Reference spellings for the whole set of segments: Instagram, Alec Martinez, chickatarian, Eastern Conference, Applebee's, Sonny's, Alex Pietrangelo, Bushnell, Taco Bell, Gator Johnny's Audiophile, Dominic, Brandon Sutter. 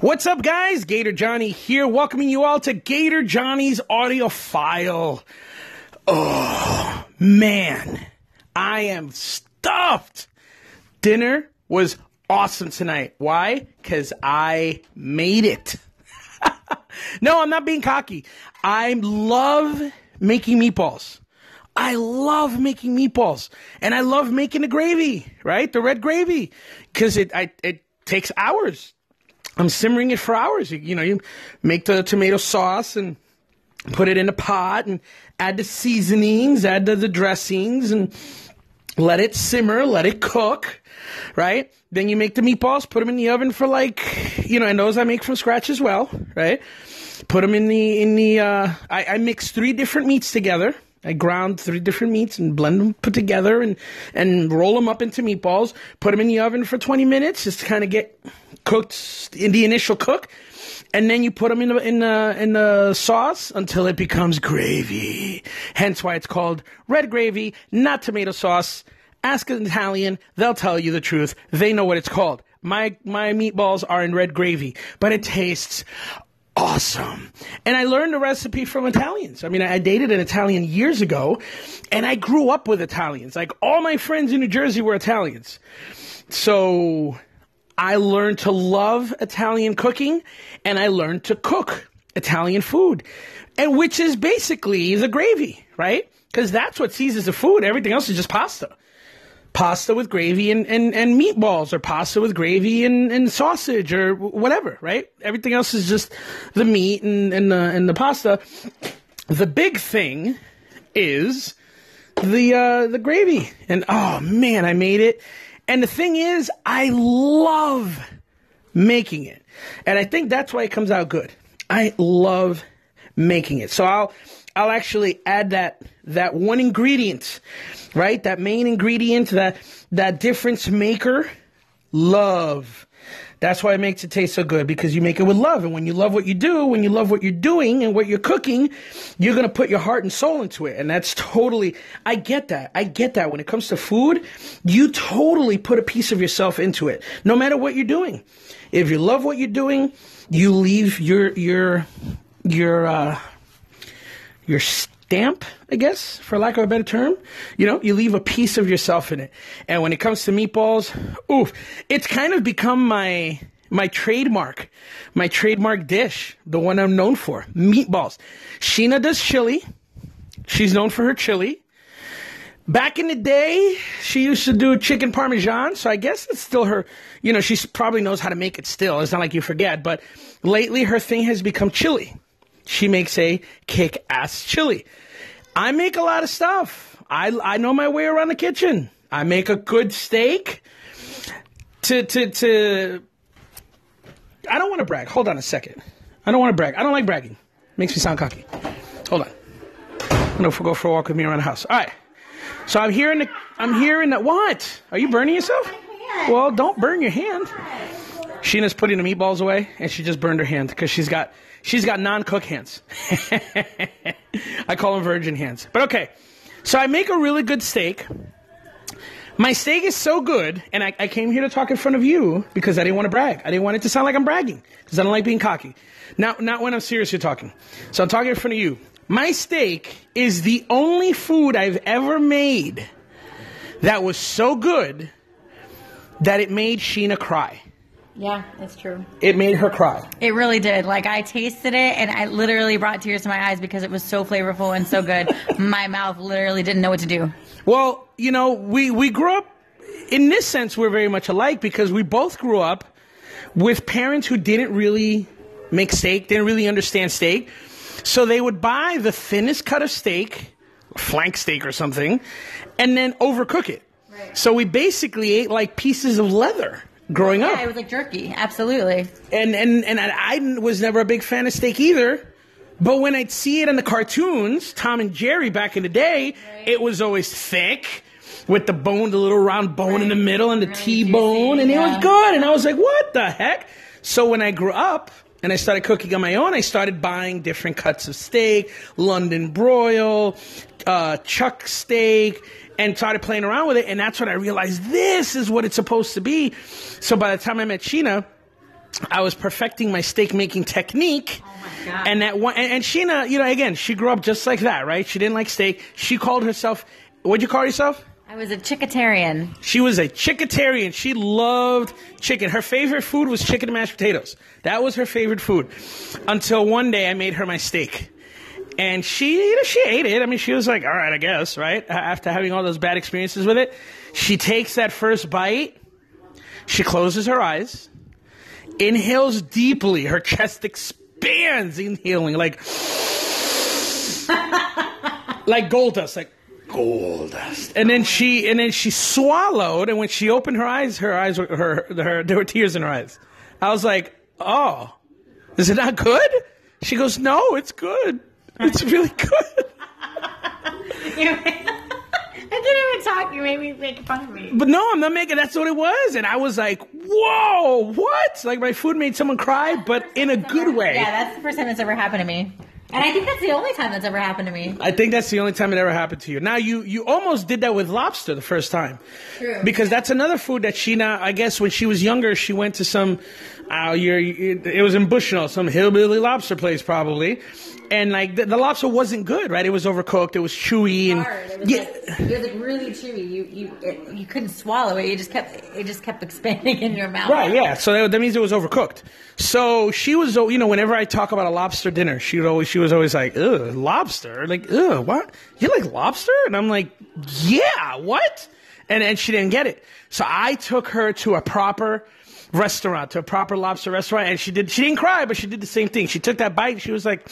What's up, guys? Gator Johnny here, welcoming you all to Gator Johnny's Audiophile. Oh, man. I am stuffed. Dinner was awesome tonight. Why? Because I made it. No, I'm not being cocky. I love making meatballs. I love making meatballs. And I love making the gravy, right? The red gravy. Because it takes hours. I'm simmering it for hours. You make the tomato sauce and put it in a pot and add the seasonings, add the dressings, and let it simmer, let it cook, right? Then you make the meatballs, put them in the oven for and those I make from scratch as well, right? Put them in I mix three different meats together. I ground three different meats and blend them, put together, and roll them up into meatballs. Put them in the oven for 20 minutes just to kind of get cooked in the initial cook, and then you put them in the sauce until it becomes gravy. Hence why it's called red gravy, not tomato sauce. Ask an Italian; they'll tell you the truth. They know what it's called. My meatballs are in red gravy, but it tastes awesome. And I learned the recipe from Italians. I mean, I dated an Italian years ago, and I grew up with Italians. Like, all my friends in New Jersey were Italians. So I learned to love Italian cooking, and I learned to cook Italian food, and which is basically the gravy, right? Because that's what seasons the food. Everything else is just pasta. Pasta with gravy and meatballs, or pasta with gravy and sausage, or whatever, right? Everything else is just the meat and the pasta. The big thing is the gravy. And oh man, I made it. And the thing is, I love making it. And I think that's why it comes out good. I love making it. So I'll actually add that one ingredient, right? That main ingredient, that difference maker, love. That's why it makes it taste so good, because you make it with love. And when you love what you do, when you love what you're doing and what you're cooking, you're going to put your heart and soul into it. And that's totally, I get that. I get that. When it comes to food, you totally put a piece of yourself into it, no matter what you're doing. If you love what you're doing, you leave your stamp, I guess, for lack of a better term. You leave a piece of yourself in it. And when it comes to meatballs, oof, it's kind of become my trademark dish, the one I'm known for, meatballs. Sheena does chili. She's known for her chili. Back in the day, she used to do chicken parmesan, so I guess it's still her, she probably knows how to make it still. It's not like you forget, but lately her thing has become chili. She makes a kick-ass chili. I make a lot of stuff. I know my way around the kitchen. I make a good steak. I don't want to brag. Hold on a second. I don't want to brag. I don't like bragging. Makes me sound cocky. Hold on. I'm gonna go for a walk with me around the house. All right. So I'm here in the. What? Are you burning yourself? Well, don't burn your hand. Sheena's putting the meatballs away, and she just burned her hand because she's got non-cook hands. I call them virgin hands. But okay, so I make a really good steak. My steak is so good, and I came here to talk in front of you because I didn't want to brag. I didn't want it to sound like I'm bragging, because I don't like being cocky. Not when I'm seriously talking. So I'm talking in front of you. My steak is the only food I've ever made that was so good that it made Sheena cry. Yeah, that's true. It made her cry. It really did. Like, I tasted it, and I literally brought tears to my eyes because it was so flavorful and so good. My mouth literally didn't know what to do. Well, we grew up, in this sense, we're very much alike, because we both grew up with parents who didn't really make steak, didn't really understand steak. So they would buy the thinnest cut of steak, flank steak or something, and then overcook it. Right. So we basically ate like pieces of leather. Growing up, yeah, it was like jerky, absolutely. And I was never a big fan of steak either, but when I'd see it in the cartoons, Tom and Jerry back in the day, right. It was always thick, with the bone, the little round bone right. in the middle, and the right. T-bone, and yeah. It was good. And I was like, what the heck? So when I grew up and I started cooking on my own, I started buying different cuts of steak, London broil, chuck steak, and started playing around with it. And that's when I realized this is what it's supposed to be. So by the time I met Sheena, I was perfecting my steak making technique. Oh my God. And that one, and Sheena, you know, again, she grew up just like that, right? She didn't like steak. She called herself, what'd you call yourself? I was a chickatarian. She was a chickatarian. She loved chicken. Her favorite food was chicken and mashed potatoes. That was her favorite food. Until one day I made her my steak. And she, you know, she ate it. I mean, she was like, all right, I guess, right? After having all those bad experiences with it. She takes that first bite. She closes her eyes. Inhales deeply. Her chest expands, inhaling like like gold dust, like gold dust. And then she swallowed, and when she opened her eyes were there were tears in her eyes. I was like, "Oh, is it not good?" She goes, "No, it's good. It's really good." I didn't even talk. You made me make fun of me. But no, I'm not making. That's what it was. And I was like, whoa, what? Like, my food made someone cry, but in a good way. Yeah, that's the first time that's ever happened to me. And I think that's the only time that's ever happened to me. I think that's the only time it ever happened to you. Now, you almost did that with lobster the first time. True. Because that's another food that Sheena, I guess when she was younger, she went to some, it was in Bushnell, some hillbilly lobster place probably. And, like, the lobster wasn't good, right? It was overcooked. It was chewy. And hard. It was really chewy. You couldn't swallow it. It just kept expanding in your mouth. Right, yeah. So that means it was overcooked. So she was, you know, whenever I talk about a lobster dinner, she was always like, ugh, lobster? Like, ugh, what? You like lobster? And I'm like, yeah, what? And she didn't get it. So I took her to a proper restaurant, to a proper lobster restaurant, and she didn't cry, but she did the same thing. She took that bite and she was like,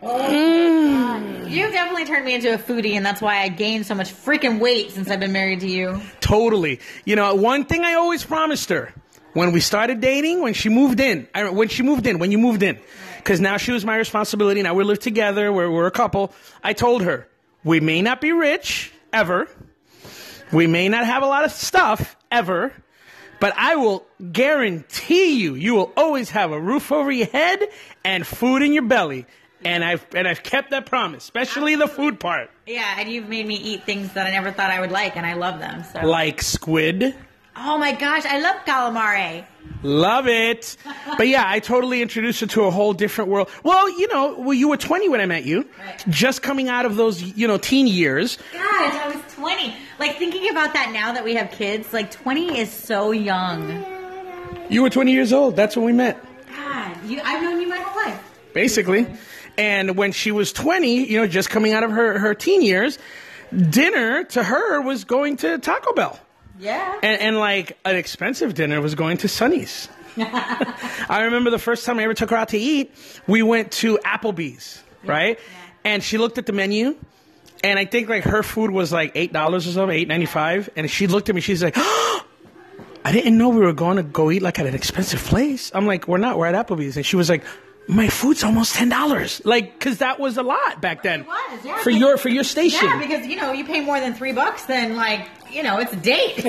oh, you definitely turned me into a foodie, and that's why I gained so much freaking weight since I've been married to you. Totally. You know, one thing I always promised her when we started dating, when you moved in, because now she was my responsibility. Now we live together, we're a couple. I told her, we may not be rich ever, we may not have a lot of stuff ever, but I will guarantee you will always have a roof over your head and food in your belly. And I've kept that promise, especially the food part. Yeah, and you've made me eat things that I never thought I would like, and I love them. So. Like squid. Oh my gosh, I love calamari. Love it. But yeah, I totally introduced her to a whole different world. Well, you know, you were 20 when I met you. Right. Just coming out of those, you know, teen years. God, I was 20. Like, thinking about that now that we have kids, like, 20 is so young. You were 20 years old. That's when we met. God, I've known you my whole life. Basically. And when she was 20, you know, just coming out of her teen years, dinner to her was going to Taco Bell. Yeah. And like, an expensive dinner was going to Sonny's. I remember the first time I ever took her out to eat, we went to Applebee's, right? Yeah. And she looked at the menu, and I think, like, her food was like $8 or something, $8.95. And she looked at me, she's like, oh, I didn't know we were going to go eat, like, at an expensive place. I'm like, we're not, we're at Applebee's. And she was like, my food's almost $10, like, because that was a lot back then. It was, yeah. For your station. Yeah, because, you know, you pay more than $3, then, like, you know, it's a date.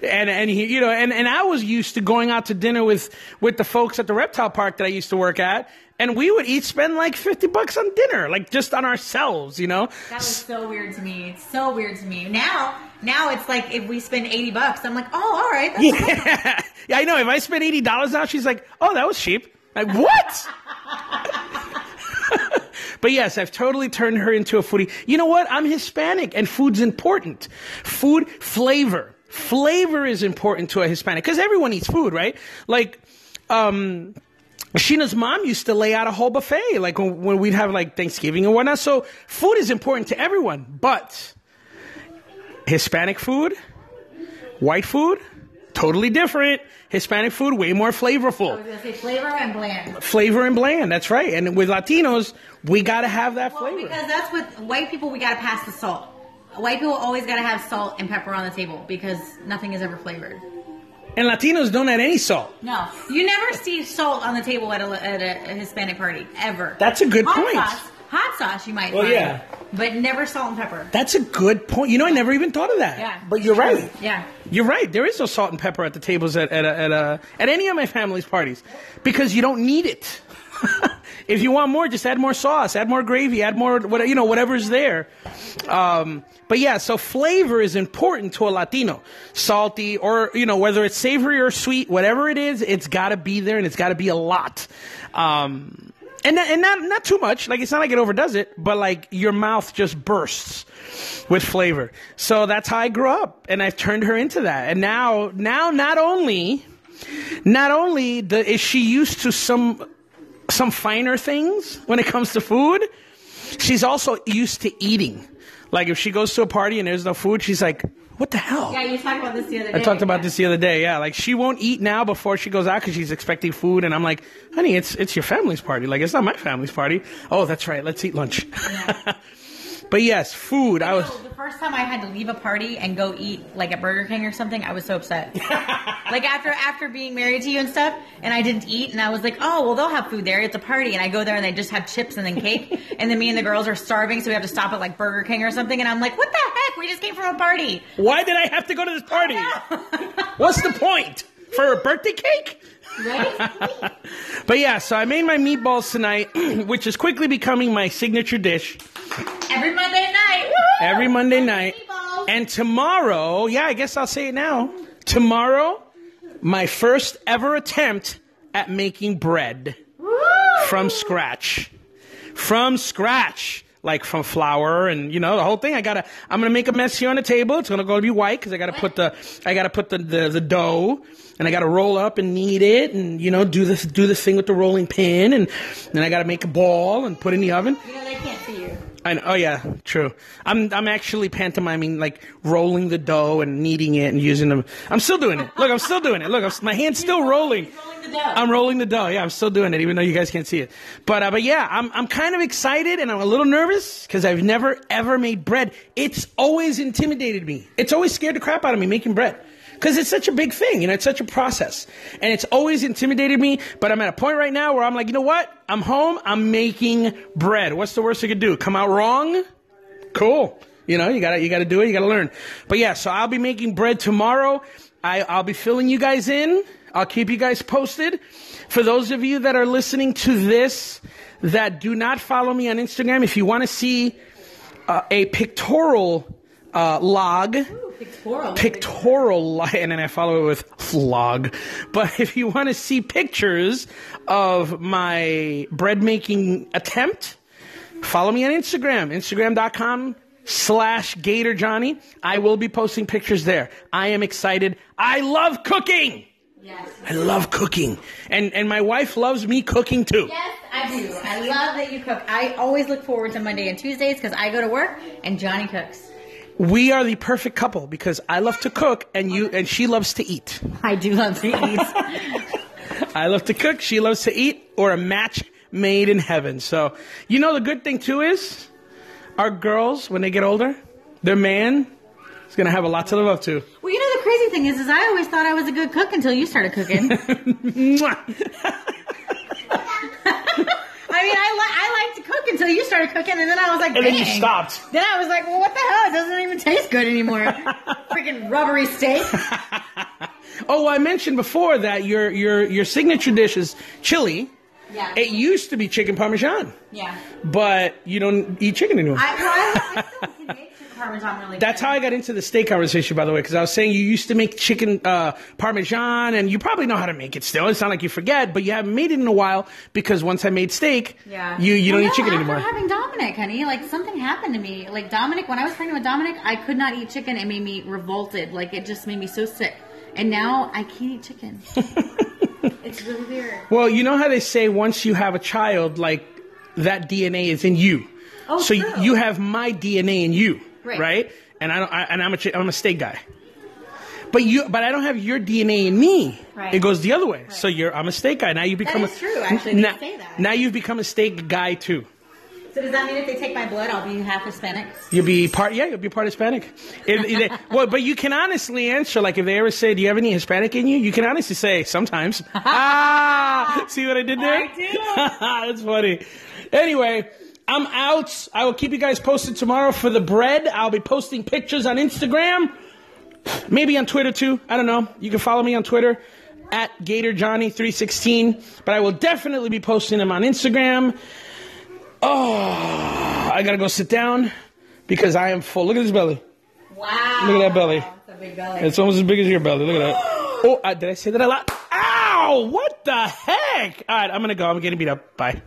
and he, you know, and I was used to going out to dinner with the folks at the reptile park that I used to work at, and we would each spend like $50 on dinner, like, just on ourselves, you know. That was so weird to me. It's so weird to me now. It's like, if we spend $80, I'm like, oh, all right. That's awesome. Yeah, I know. If I spend $80 now, she's like, oh, that was cheap. Like, what? But yes, I've totally turned her into a foodie. You know what? I'm Hispanic, and food's important. Food, flavor. Flavor is important to a Hispanic, because everyone eats food, right? Like, Sheena's mom used to lay out a whole buffet, like, when we'd have, like, Thanksgiving and whatnot. So food is important to everyone, but Hispanic food, white food, totally different. Hispanic food, way more flavorful. I was going to say flavor and bland. Flavor and bland, that's right. And with Latinos, we got to have that flavor. Because that's what white people, we got to pass the salt. White people always got to have salt and pepper on the table because nothing is ever flavored. And Latinos don't add any salt. No. You never see salt on the table at a Hispanic party, ever. That's a good point. Hot sauce, you might find. Yeah. But never salt and pepper. That's a good point. You know, I never even thought of that. Yeah. But you're right. Yeah. You're right. There is no salt and pepper at the tables at any of my family's parties because you don't need it. If you want more, just add more sauce, add more gravy, add more, you know, whatever's there. But yeah, so flavor is important to a Latino. Salty or, you know, whether it's savory or sweet, whatever it is, it's got to be there and it's got to be a lot. And not too much. Like, it's not like it overdoes it, but like your mouth just bursts with flavor. So that's how I grew up, and I've turned her into that. And now not only is she used to some finer things when it comes to food, she's also used to eating. Like, if she goes to a party and there's no food, she's like, what the hell? Yeah, you talked about this the other day. I talked about this the other day, yeah. Like, she won't eat now before she goes out because she's expecting food. And I'm like, honey, it's your family's party. Like, it's not my family's party. Oh, that's right. Let's eat lunch. Yeah. But yes, food. The first time I had to leave a party and go eat, like, at Burger King or something, I was so upset. Like, after being married to you and stuff, and I didn't eat, and I was like, oh, well, they'll have food there. It's a party. And I go there, and they just have chips and then cake. And then me and the girls are starving, so we have to stop at, like, Burger King or something. And I'm like, what the heck? We just came from a party. Why did I have to go to this party? What's the point? For a birthday cake? Right? But, yeah, so I made my meatballs tonight, which is quickly becoming my signature dish. Every Monday night. Woo! Every Monday night. Meatballs. And tomorrow, yeah, I guess I'll say it now. Tomorrow, my first ever attempt at making bread. Woo! From scratch. From scratch. Like, from flour and, you know, the whole thing. I'm gonna make a mess here on the table. It's gonna go to be white because I gotta put the dough, and I gotta roll up and knead it, and, you know, do this thing with the rolling pin, and then I gotta make a ball and put it in the oven. You know, they can't see you. I know, oh yeah, true. I'm actually pantomiming, like, rolling the dough and kneading it and using them. I'm still doing it. Look, I'm still doing it. Look, my hand's still rolling. I'm rolling the dough. Yeah, I'm still doing it, even though you guys can't see it. But yeah, I'm kind of excited, and I'm a little nervous because I've never ever made bread. It's always intimidated me. It's always scared the crap out of me making bread because it's such a big thing. You know, it's such a process, and it's always intimidated me. But I'm at a point right now where I'm like, you know what? I'm home. I'm making bread. What's the worst I could do? Come out wrong? Cool. You know, you gotta do it. You gotta learn. But yeah, so I'll be making bread tomorrow. I'll be filling you guys in. I'll keep you guys posted. For those of you that are listening to this that do not follow me on Instagram, if you want to see a pictorial log, ooh, pictorial, and then I follow it with vlog. But if you want to see pictures of my bread making attempt, follow me on Instagram, Instagram.com/GatorJohnny. I will be posting pictures there. I am excited. I love cooking. Yes. I love cooking. And my wife loves me cooking too. Yes, I do. I love that you cook. I always look forward to Monday and Tuesdays because I go to work and Johnny cooks. We are the perfect couple because I love to cook and she loves to eat. I do love to eat. I love to cook, she loves to eat, or a match made in heaven. So, you know, the good thing too is our girls, when they get older, their man is going to have a lot to live up to. Well, you know, the crazy thing is I always thought I was a good cook until you started cooking. I mean, I like to cook until you started cooking, and then I was like, dang. And then you stopped. Then I was like, well, what the hell? It doesn't even taste good anymore. Freaking rubbery steak. Oh, well, I mentioned before that your signature dish is chili. Yeah. It used to be chicken parmesan. Yeah. But you don't eat chicken anymore. I still can make chicken parmesan really good. That's how I got into the steak conversation, by the way, because I was saying you used to make chicken parmesan, and you probably know how to make it still. It's not like you forget, but you haven't made it in a while because once I made steak, yeah. you don't eat chicken anymore. After having Dominic, honey, like, something happened to me. Like, Dominic, when I was pregnant with Dominic, I could not eat chicken. It made me revolted. Like, it just made me so sick. And now I can't eat chicken. It's really weird. Well, you know how they say once you have a child, like, that DNA is in you. Oh, so true. You have my DNA in you, right? And I'm a steak guy. But I don't have your DNA in me. Right. It goes the other way. Right. So I'm a steak guy. Now you become that is true. Actually, they say that. Now you've become a steak guy too. So does that mean if they take my blood, I'll be half Hispanic? You'll be part Hispanic. But you can honestly answer, like, if they ever say, do you have any Hispanic in you? You can honestly say, sometimes. See what I did there? I did. That's funny. Anyway, I'm out. I will keep you guys posted tomorrow for the bread. I'll be posting pictures on Instagram, maybe on Twitter too. I don't know. You can follow me on Twitter. at GatorJohnny316, but I will definitely be posting them on Instagram. Oh, I gotta go sit down because I am full. Look at this belly. Wow. Look at that belly. It's a big belly. It's almost as big as your belly. Look at that. Oh, did I say that a lot? Ow! What the heck? All right, I'm gonna go. I'm getting beat up. Bye.